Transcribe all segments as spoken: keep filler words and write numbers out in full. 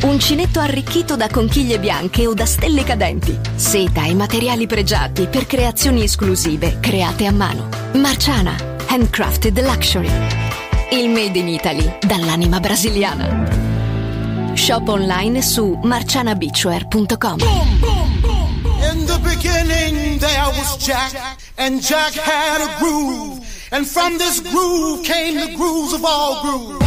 Uncinetto arricchito da conchiglie bianche o da stelle cadenti. Seta e materiali pregiati per creazioni esclusive create a mano. Marciana, handcrafted luxury. Il made in Italy dall'anima brasiliana. Shop online su marciana beachwear punto com. In the beginning there was Jack, and Jack had a groove, and from this groove came the grooves of all grooves.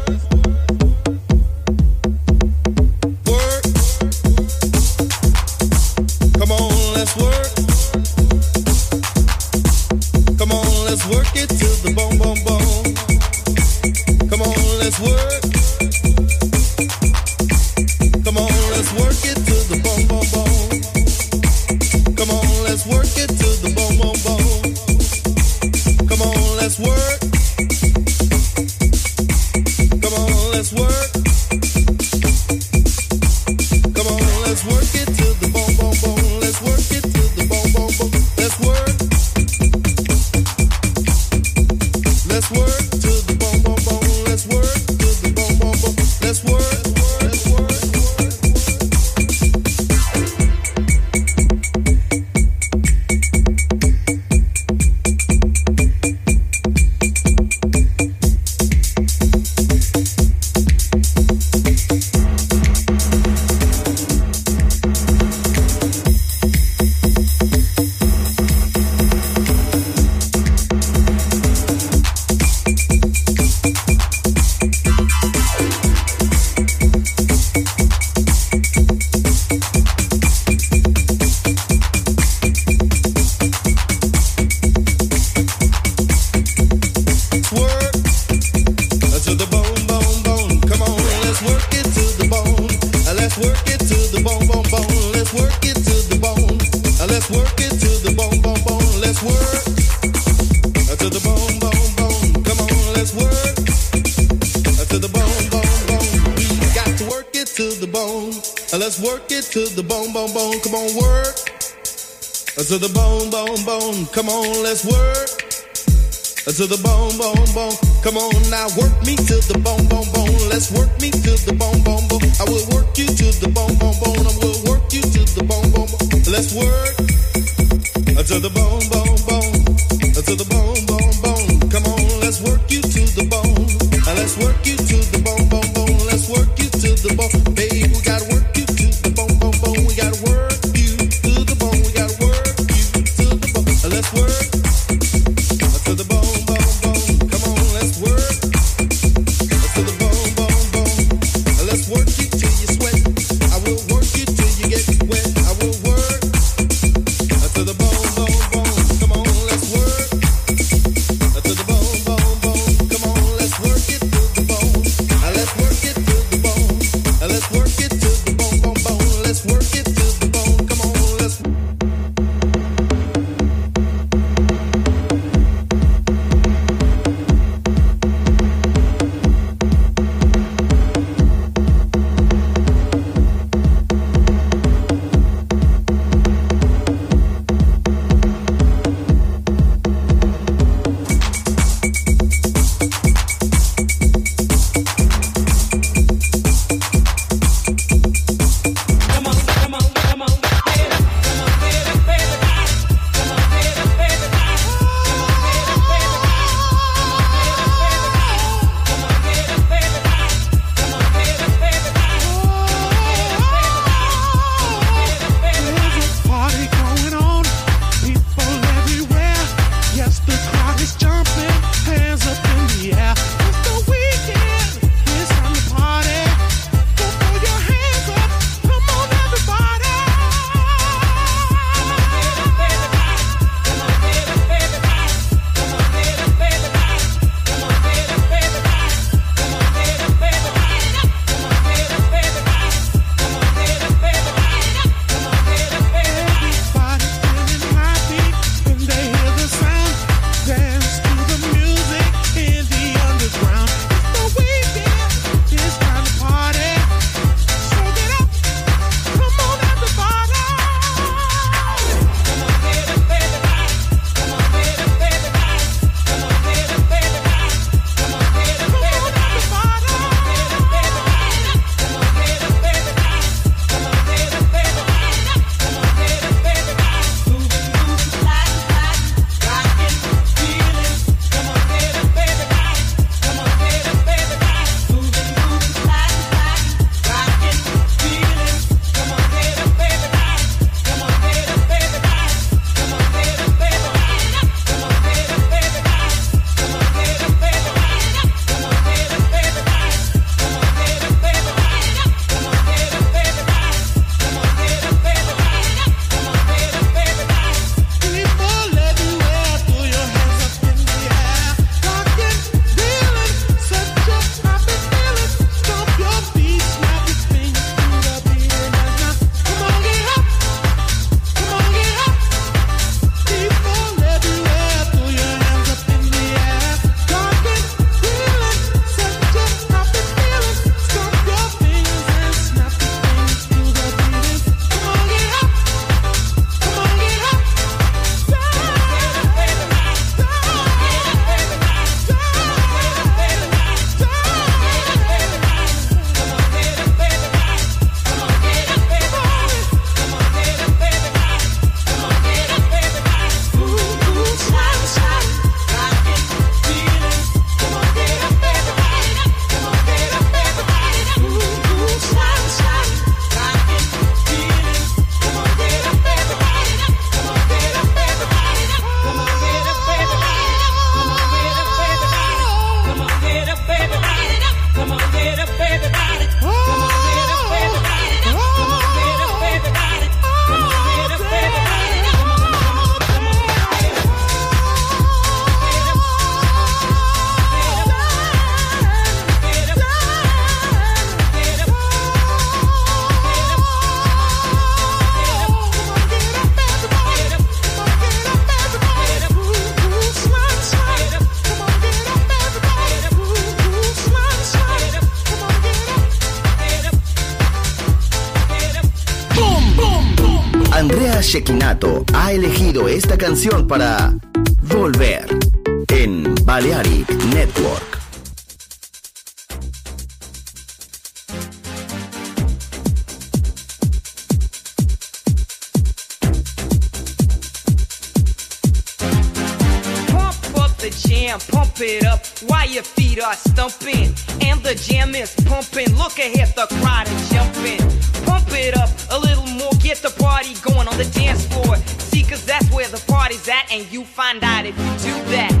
Work. Come on, let's work. Come on, let's work it to the bone, bone, bone. Come on, let's work it to the bone, bone, bone. Come on, let's work it to the bone, bone, bone. Come on, let's work. Come on, let's work. Come on, let's work it to the bone, bone, bone. Let's work it to the bone, bone, bone. Let's work. Let's work to the bone, bone, bone. Let's work. Let's work, let's work, to the bone, bone, bone, come on, let's work. To the bone, bone, bone, come on now, work me to the bone, bone, bone. Let's work me to the bone, bone, bone. I will work you to the bone, bone, bone. I will work you to the bone, bone, bone. Let's work. To the bone, bone, bone. To the bone, bone, bone. Come on, let's work you to the bone. Let's work you to the bone, bone, bone. Let's work you to the bone. Baby, we gotta work you to the bone, bone, bone. We gotta work. Work it till you sweat. I will work it. Andrea Cecchinato ha elegido esta canción para Volver en Balearic Network. Pump it up while your feet are stumping and the jam is pumping. Look ahead, the crowd is jumping. Pump it up a little more, get the party going on the dance floor. See, cause that's where the party's at, and you find out if you do that.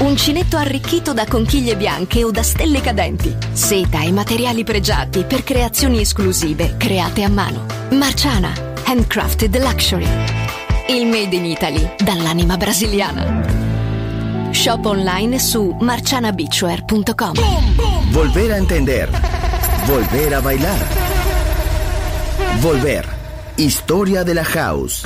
Uncinetto arricchito da conchiglie bianche o da stelle cadenti. Seta e materiali pregiati per creazioni esclusive create a mano. Marciana, handcrafted luxury. Il made in Italy dall'anima brasiliana. Shop online su marciana beachwear punto com. Volver a entender. Volver a bailar. Volver. Historia de la house.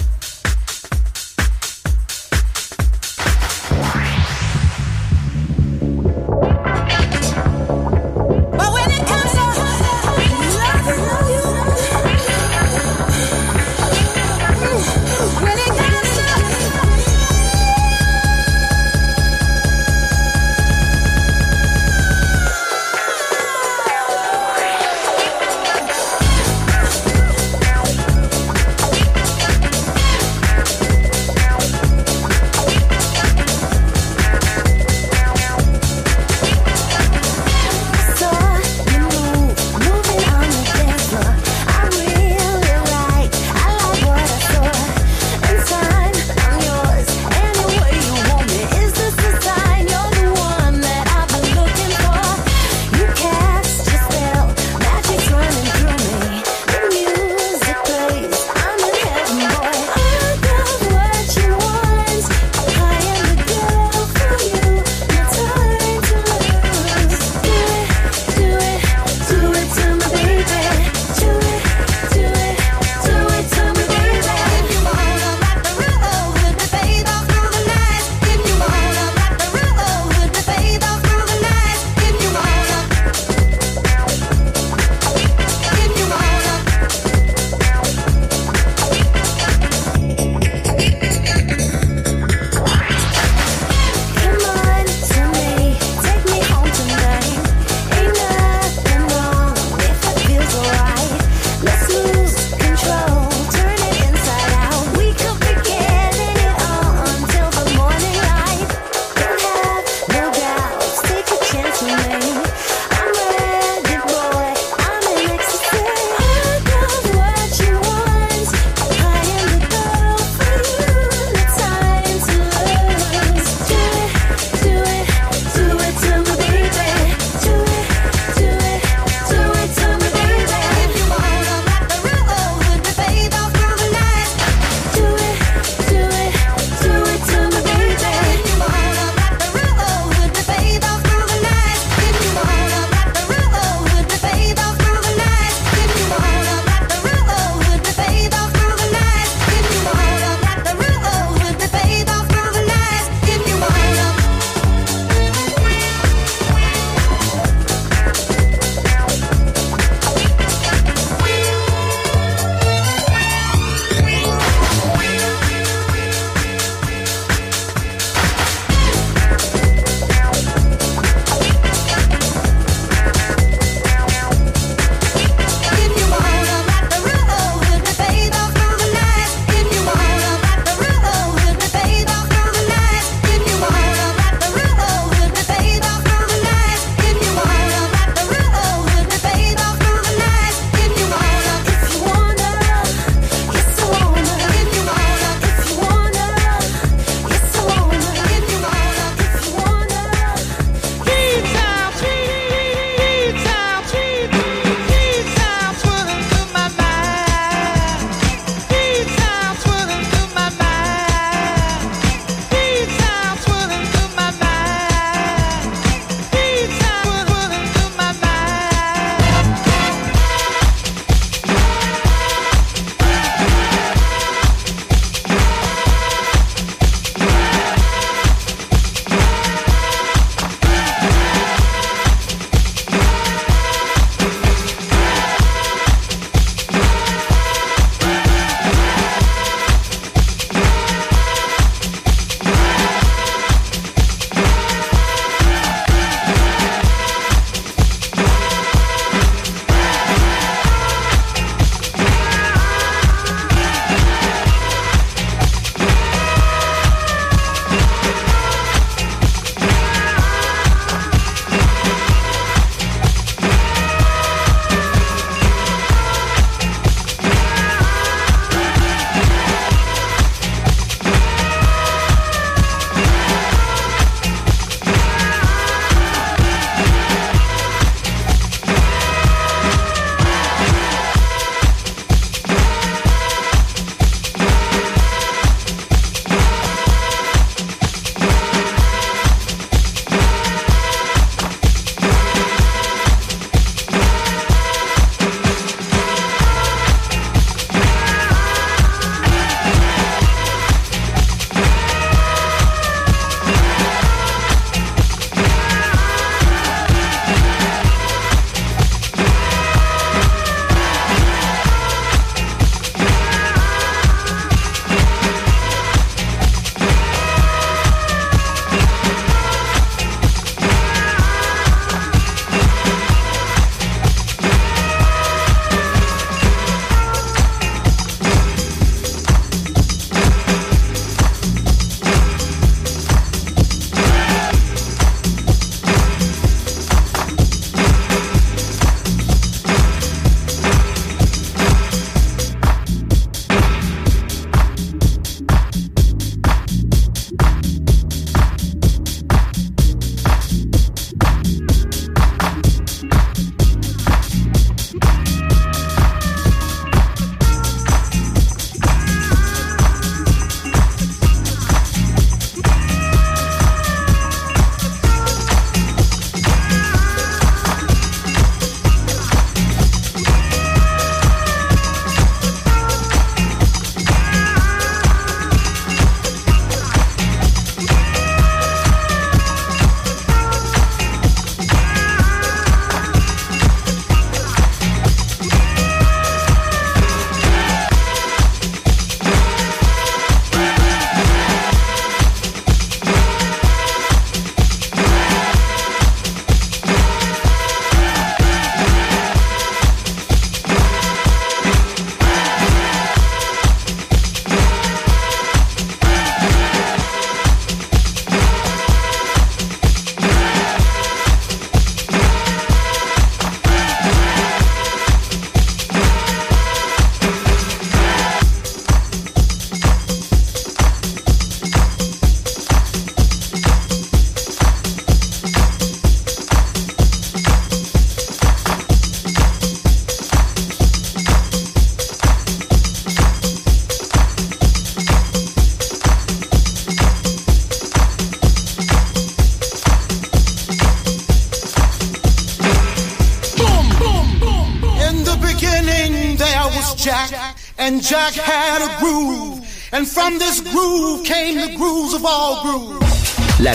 Jack, and Jack had a groove, and from this groove came the grooves of all grooves. La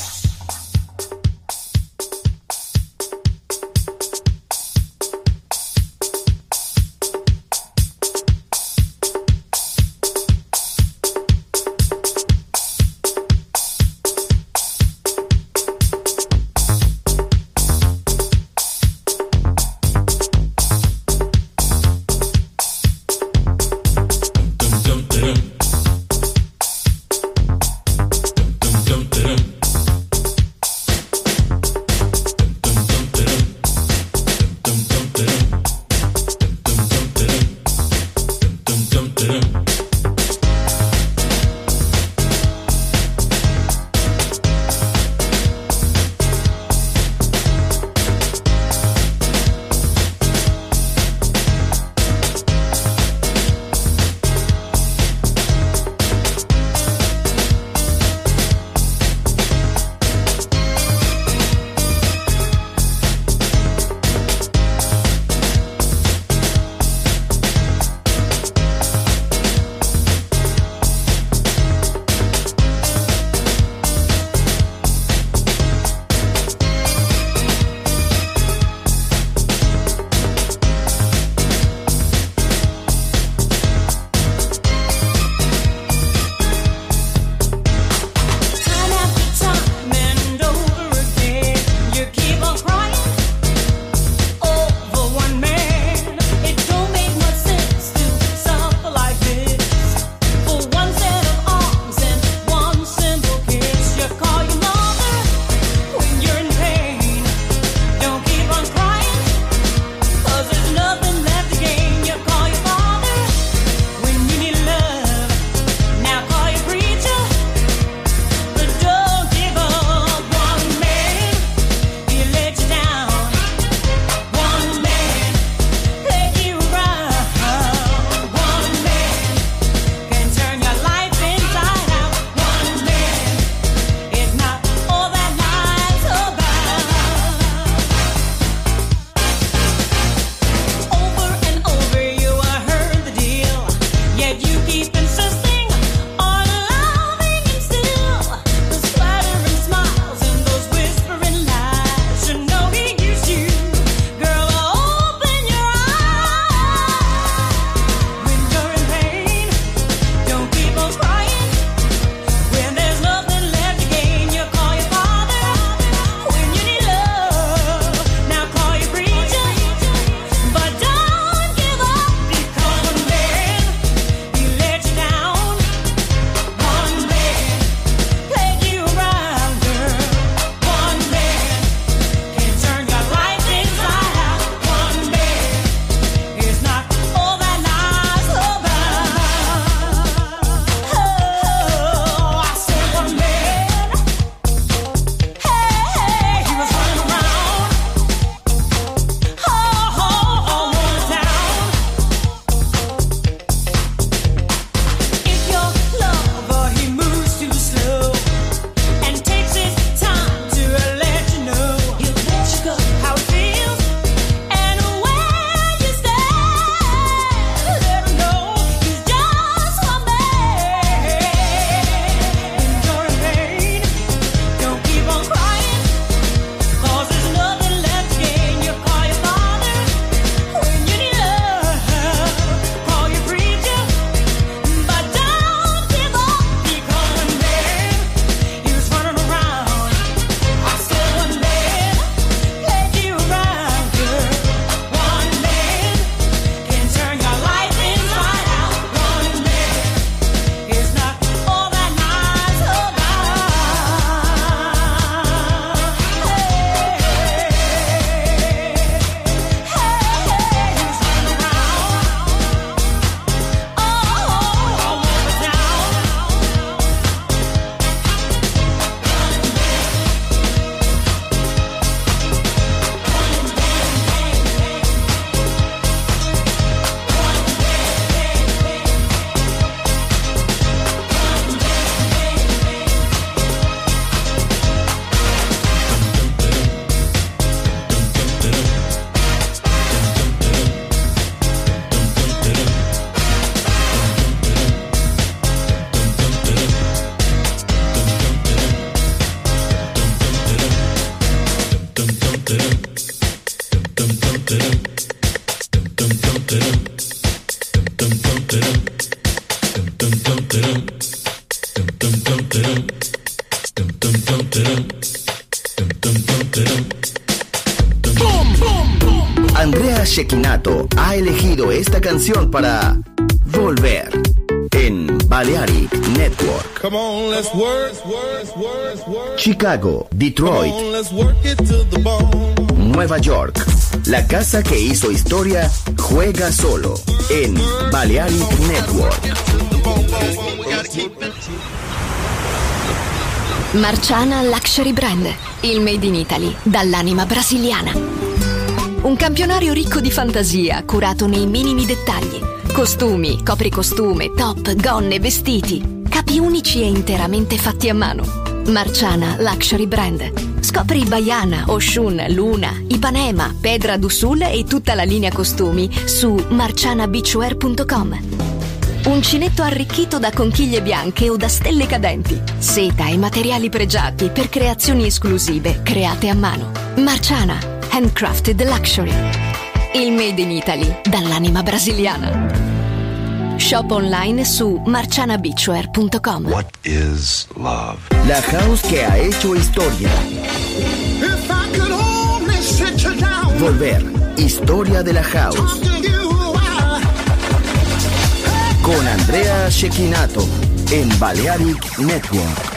Andrea Cecchinato ha elegido esta canción para Volver en Balearic Network. Come on, let's work, work, work, work. Chicago, Detroit, come on, let's work it to the bone. Nueva York. La casa que hizo historia juega solo en Balearic Network. Marciana Luxury Brand, il made in Italy dall'anima brasiliana. Un campionario ricco di fantasia, curato nei minimi dettagli. Costumi, copricostume, top, gonne, vestiti. Capi unici e interamente fatti a mano. Marciana Luxury Brand. Scopri Baiana, Oshun, Luna, Ipanema, Pedra do Sul e tutta la linea costumi su marciana beachwear punto com. Uncinetto arricchito da conchiglie bianche o da stelle cadenti. Seta e materiali pregiati per creazioni esclusive create a mano. Marciana. Handcrafted Luxury. Il made in Italy dall'anima brasiliana. Shop online su marciana beachwear punto com. What is love? La house que ha hecho historia. If I could only sit you down. Volver, historia de la house. Con Andrea Cecchinato en Balearic Network.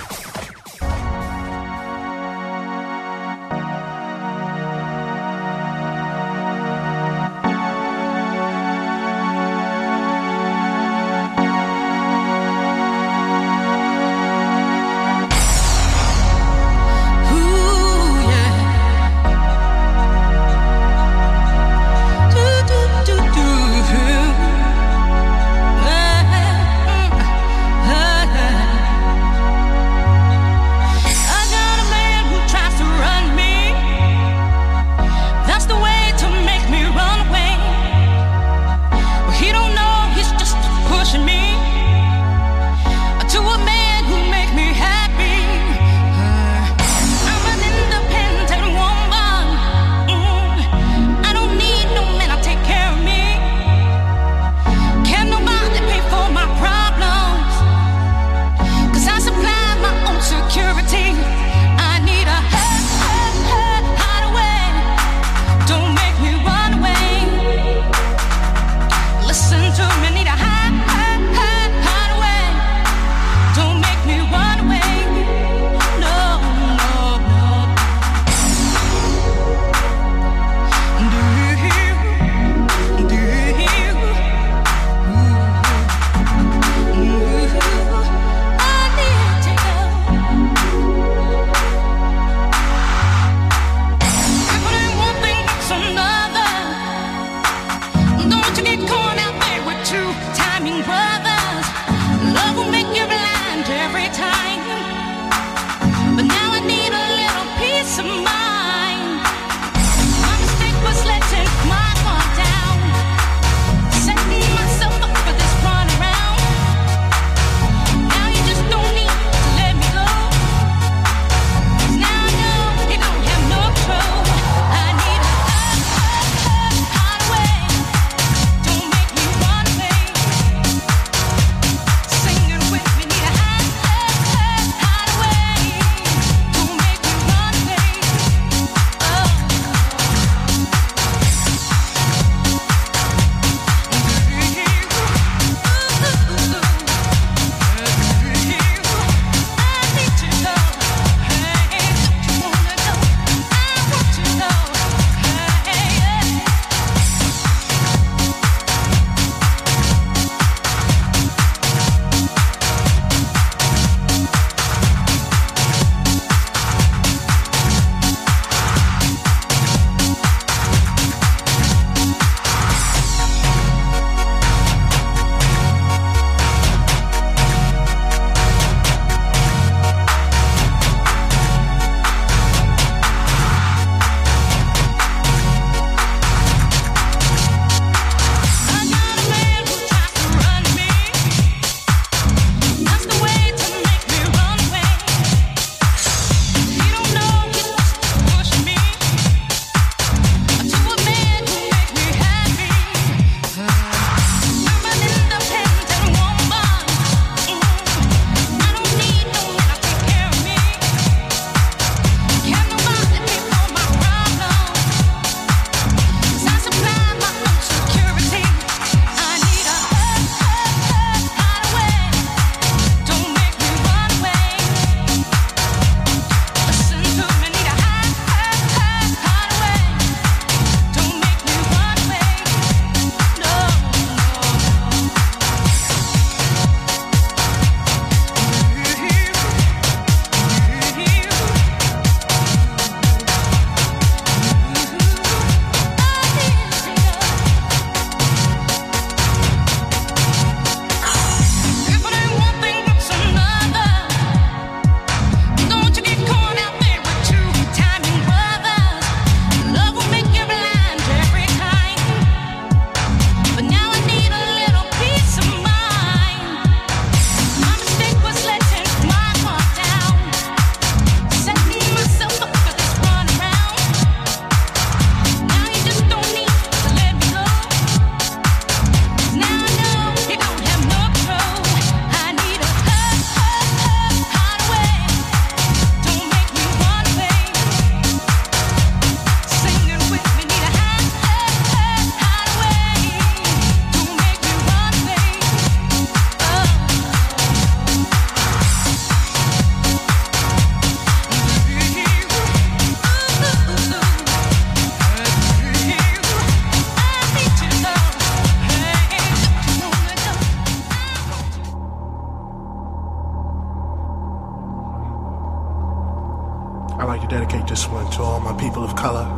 color,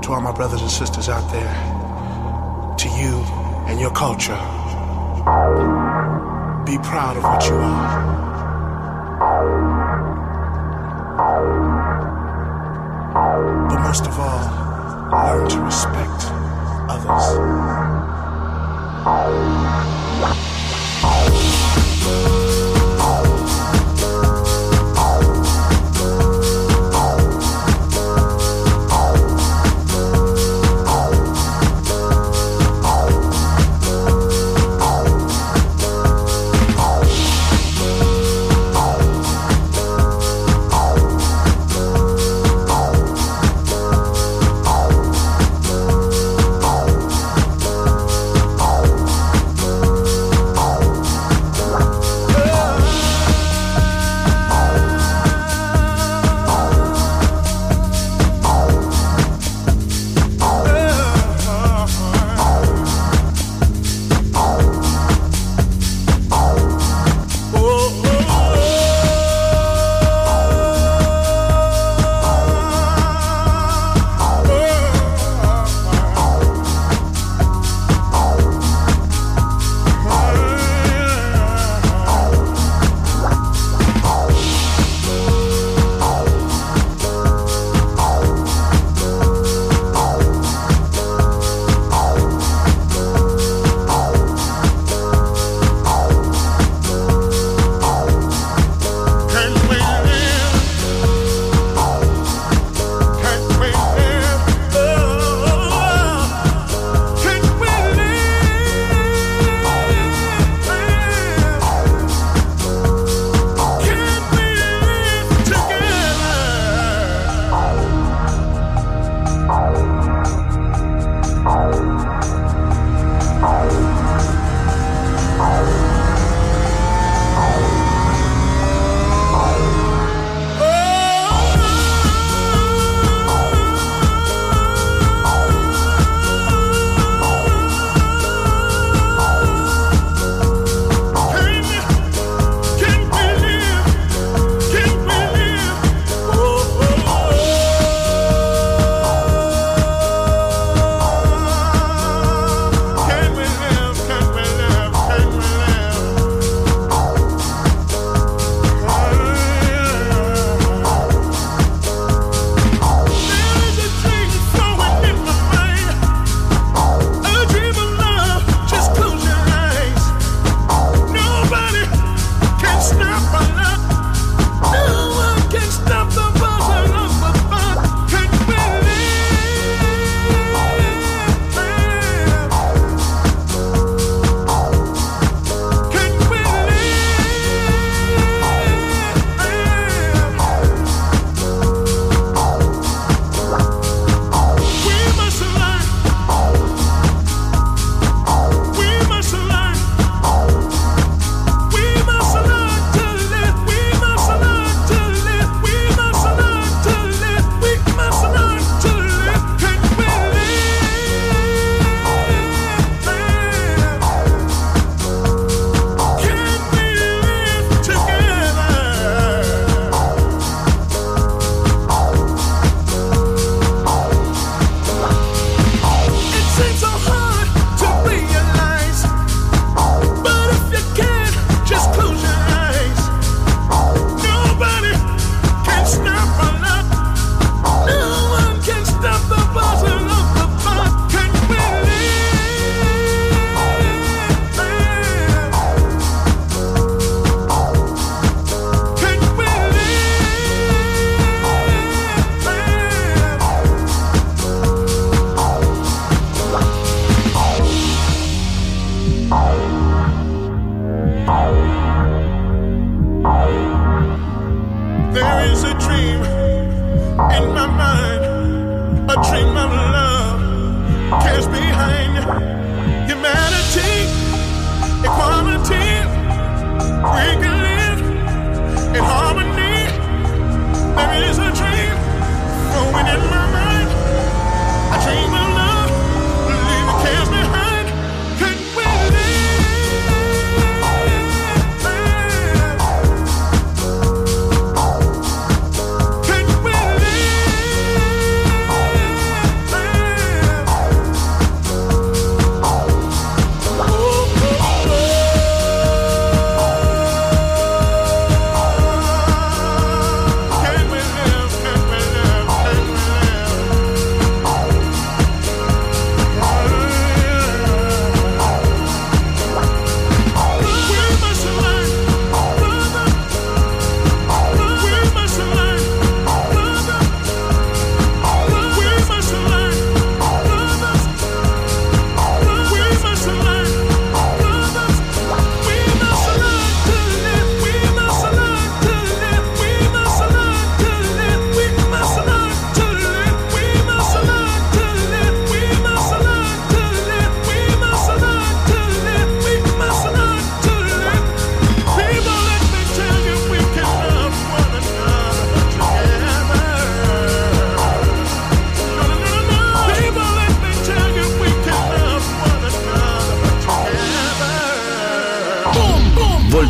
to all my brothers and sisters out there, to you and your culture. Be proud of what you are. But most of all, learn to respect others.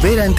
Volver a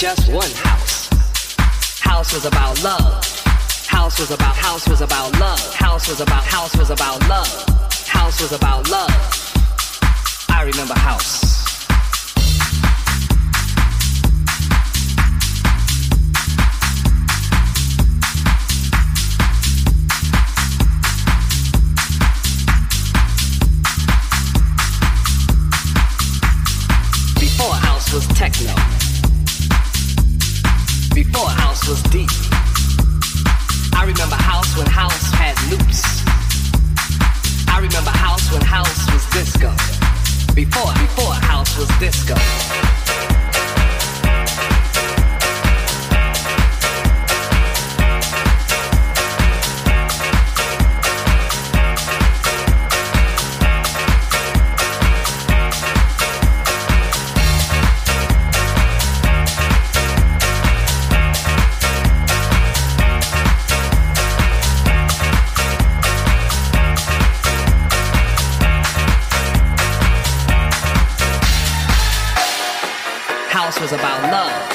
Just one house. House was about love. House was about house was about love. House was about house was about love. House was about love. I remember house. Before house was techno. Before house was deep. I remember house when house had loops. I remember house when house was disco. Before, before house was disco. House was about love.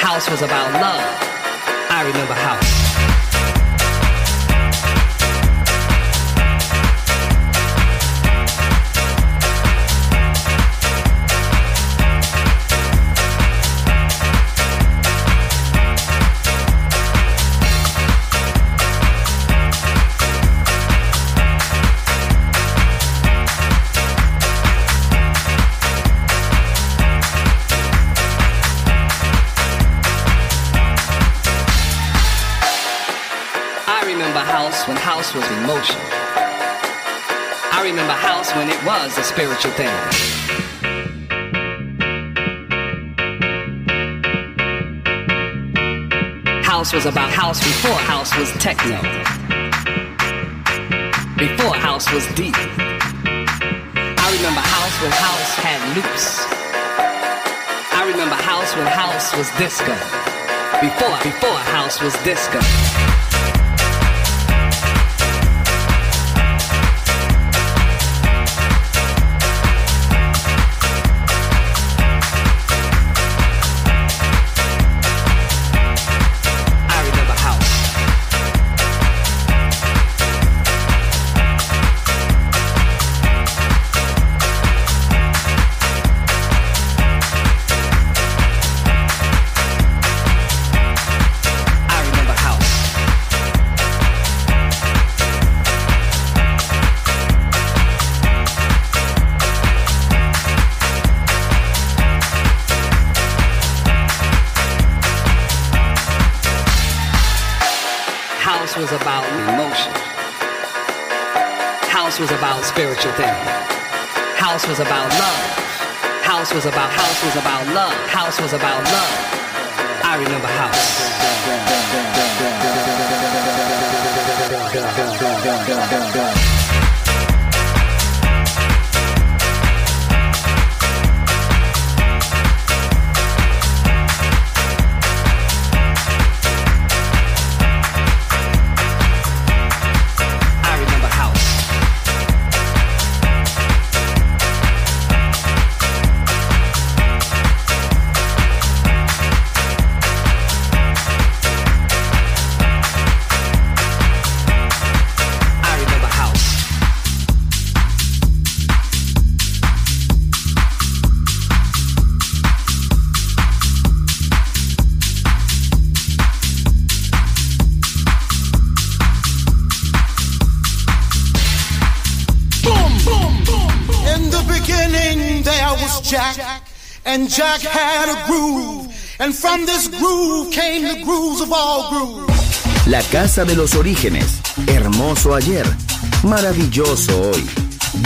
House was about love. I remember house. When house was emotion. I remember house when it was a spiritual thing. House was about house before house was techno. Before house was deep. I remember house when house had loops. I remember house when house was disco. Before, before house was disco. Spiritual thing. House was about love. House was about house was about love. House was about love. I remember house. Jack, and Jack had a groove, and from this groove came the grooves of all grooves. La casa de los orígenes, hermoso ayer, maravilloso hoy.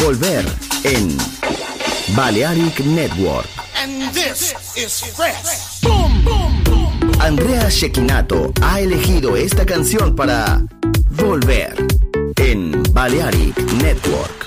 Volver en Balearic Network. And this is fresh. Boom, boom, boom. Andrea Cecchinato ha elegido esta canción para Volver en Balearic Network.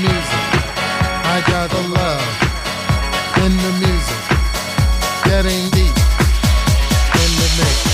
music. I got the love in the music. Getting deep in the mix.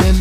In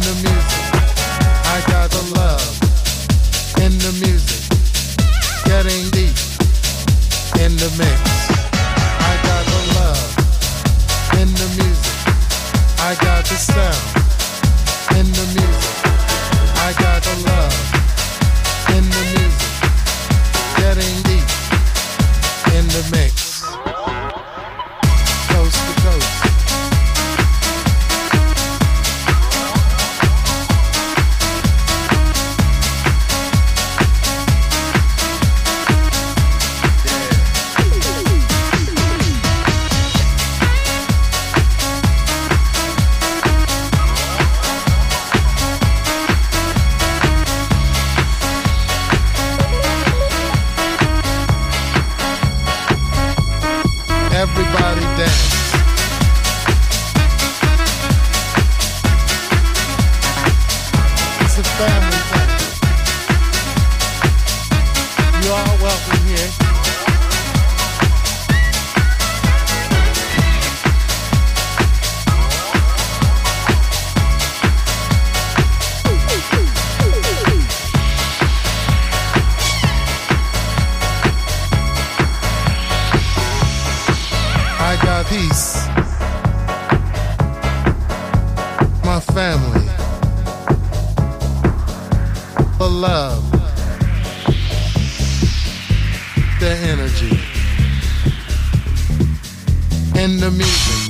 the music,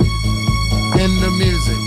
in the music,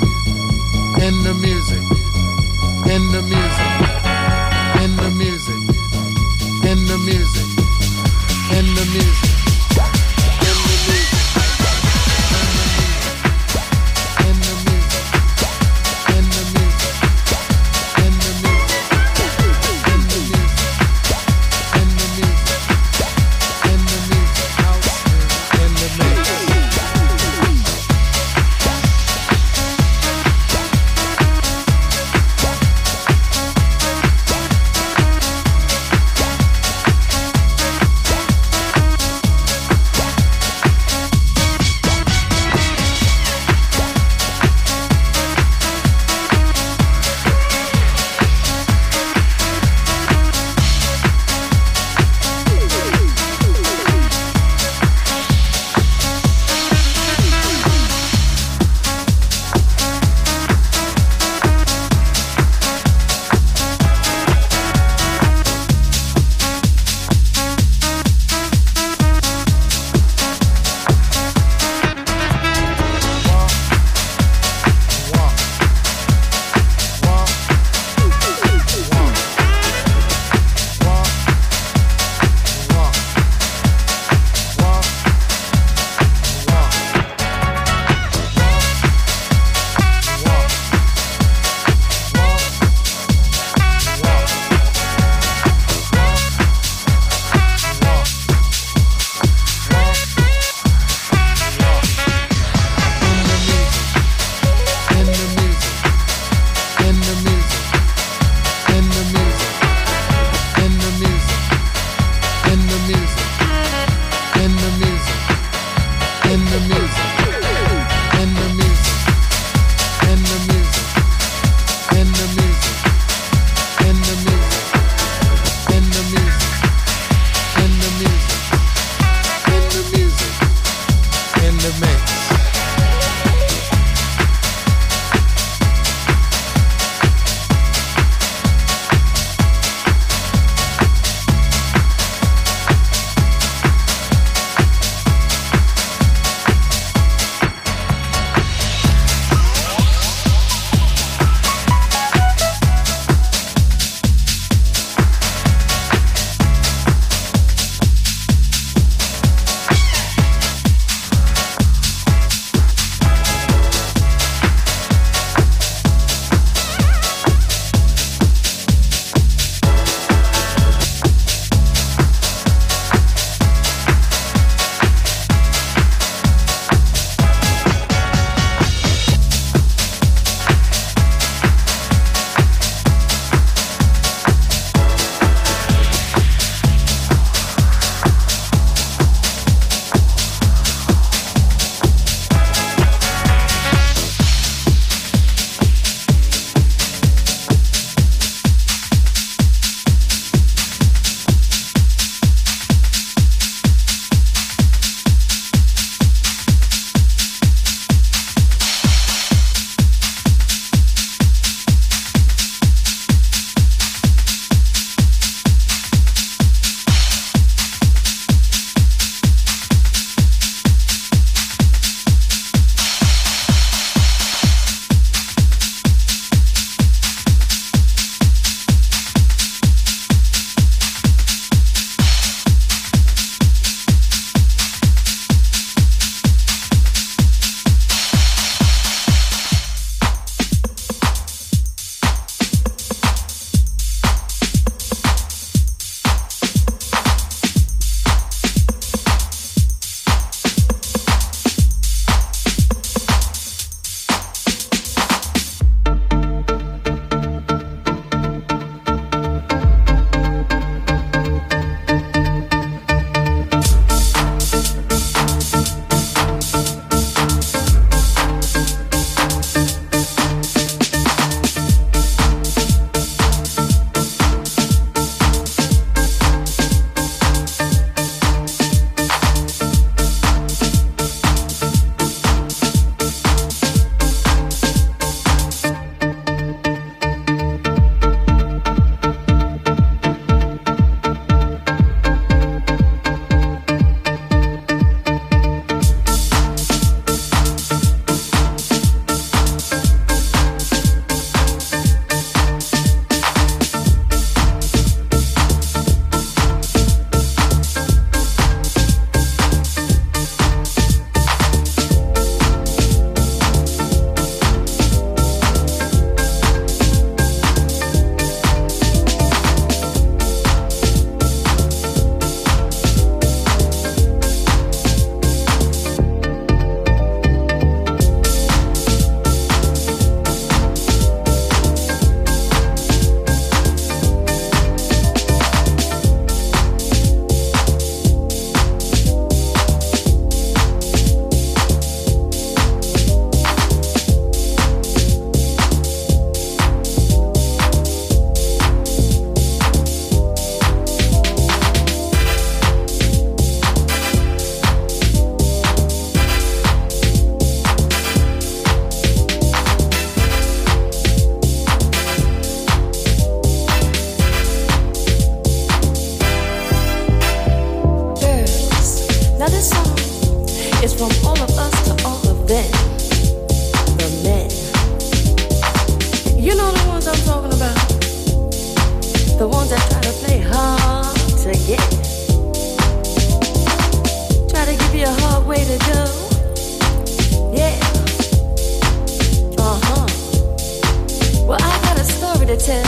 ten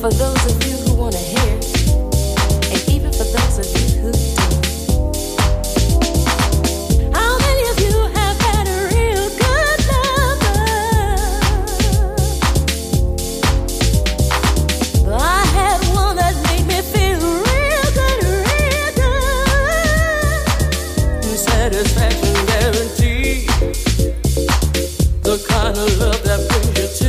for those of you who want to hear, and even for those of you who don't. How many of you have had a real good lover? I had one that made me feel real good, real good. Satisfaction guaranteed. The kind of love that brings you to.